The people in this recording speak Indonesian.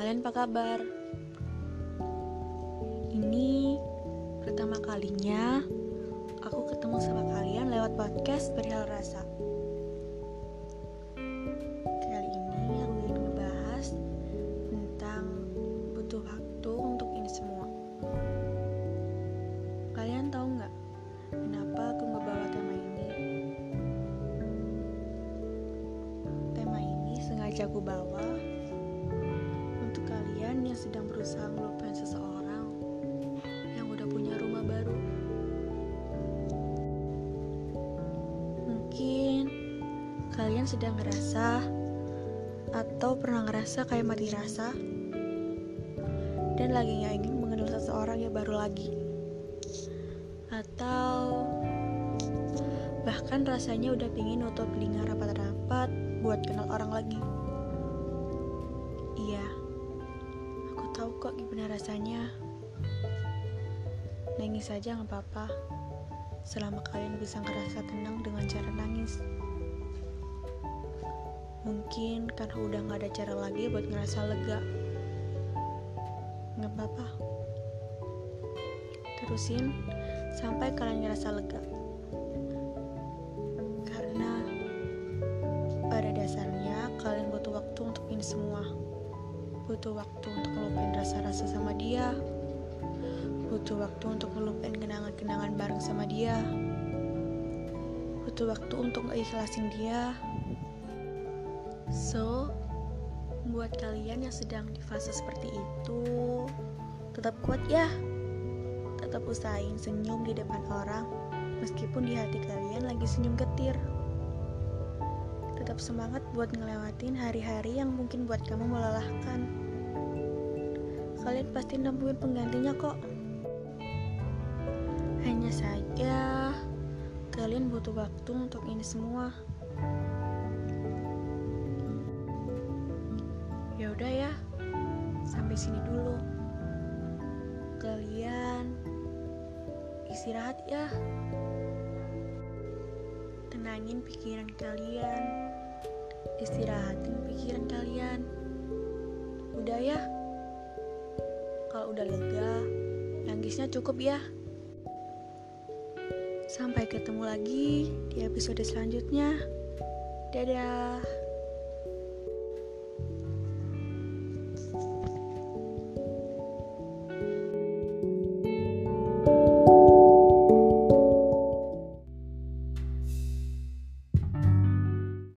Kalian apa kabar? Ini pertama kalinya aku ketemu sama kalian lewat podcast Perihal Rasa. Kali ini aku ingin ngebahas tentang butuh waktu untuk ini semua. Kalian tahu nggak kenapa aku ngebawa tema ini? Tema ini sengaja aku bawa untuk kalian yang sedang berusaha melupain seseorang yang udah punya rumah baru. Mungkin kalian sedang ngerasa atau pernah ngerasa kayak mati rasa dan lagi nggak ingin mengenal seseorang yang baru lagi, atau bahkan rasanya udah pingin nutup telinga rapat-rapat buat kenal orang lagi. Iya, aku tahu kok gimana rasanya. Nangis aja nggak apa-apa, selama kalian bisa ngerasa tenang dengan cara nangis. Mungkin karena udah nggak ada cara lagi buat ngerasa lega. Nggak apa-apa, terusin sampai kalian ngerasa lega, karena pada dasarnya kalian butuh waktu untuk ini semua. Butuh waktu untuk ngelupain rasa-rasa sama dia, butuh waktu untuk ngelupain kenangan-kenangan bareng sama dia, butuh waktu untuk ngeikhlasin dia. So, buat kalian yang sedang di fase seperti itu, tetap kuat ya, tetap usahain senyum di depan orang meskipun di hati kalian lagi senyum getir. Tetap semangat buat ngelewatin hari-hari yang mungkin buat kamu melelahkan. Kalian pasti nemuin penggantinya kok. Hanya saja kalian butuh waktu untuk ini semua. Ya udah ya, sampai sini dulu. Kalian istirahat ya, tenangin pikiran kalian, istirahatin pikiran kalian. Udah ya, kalau udah lega nangisnya cukup ya. Sampai ketemu lagi di episode selanjutnya. Dadah.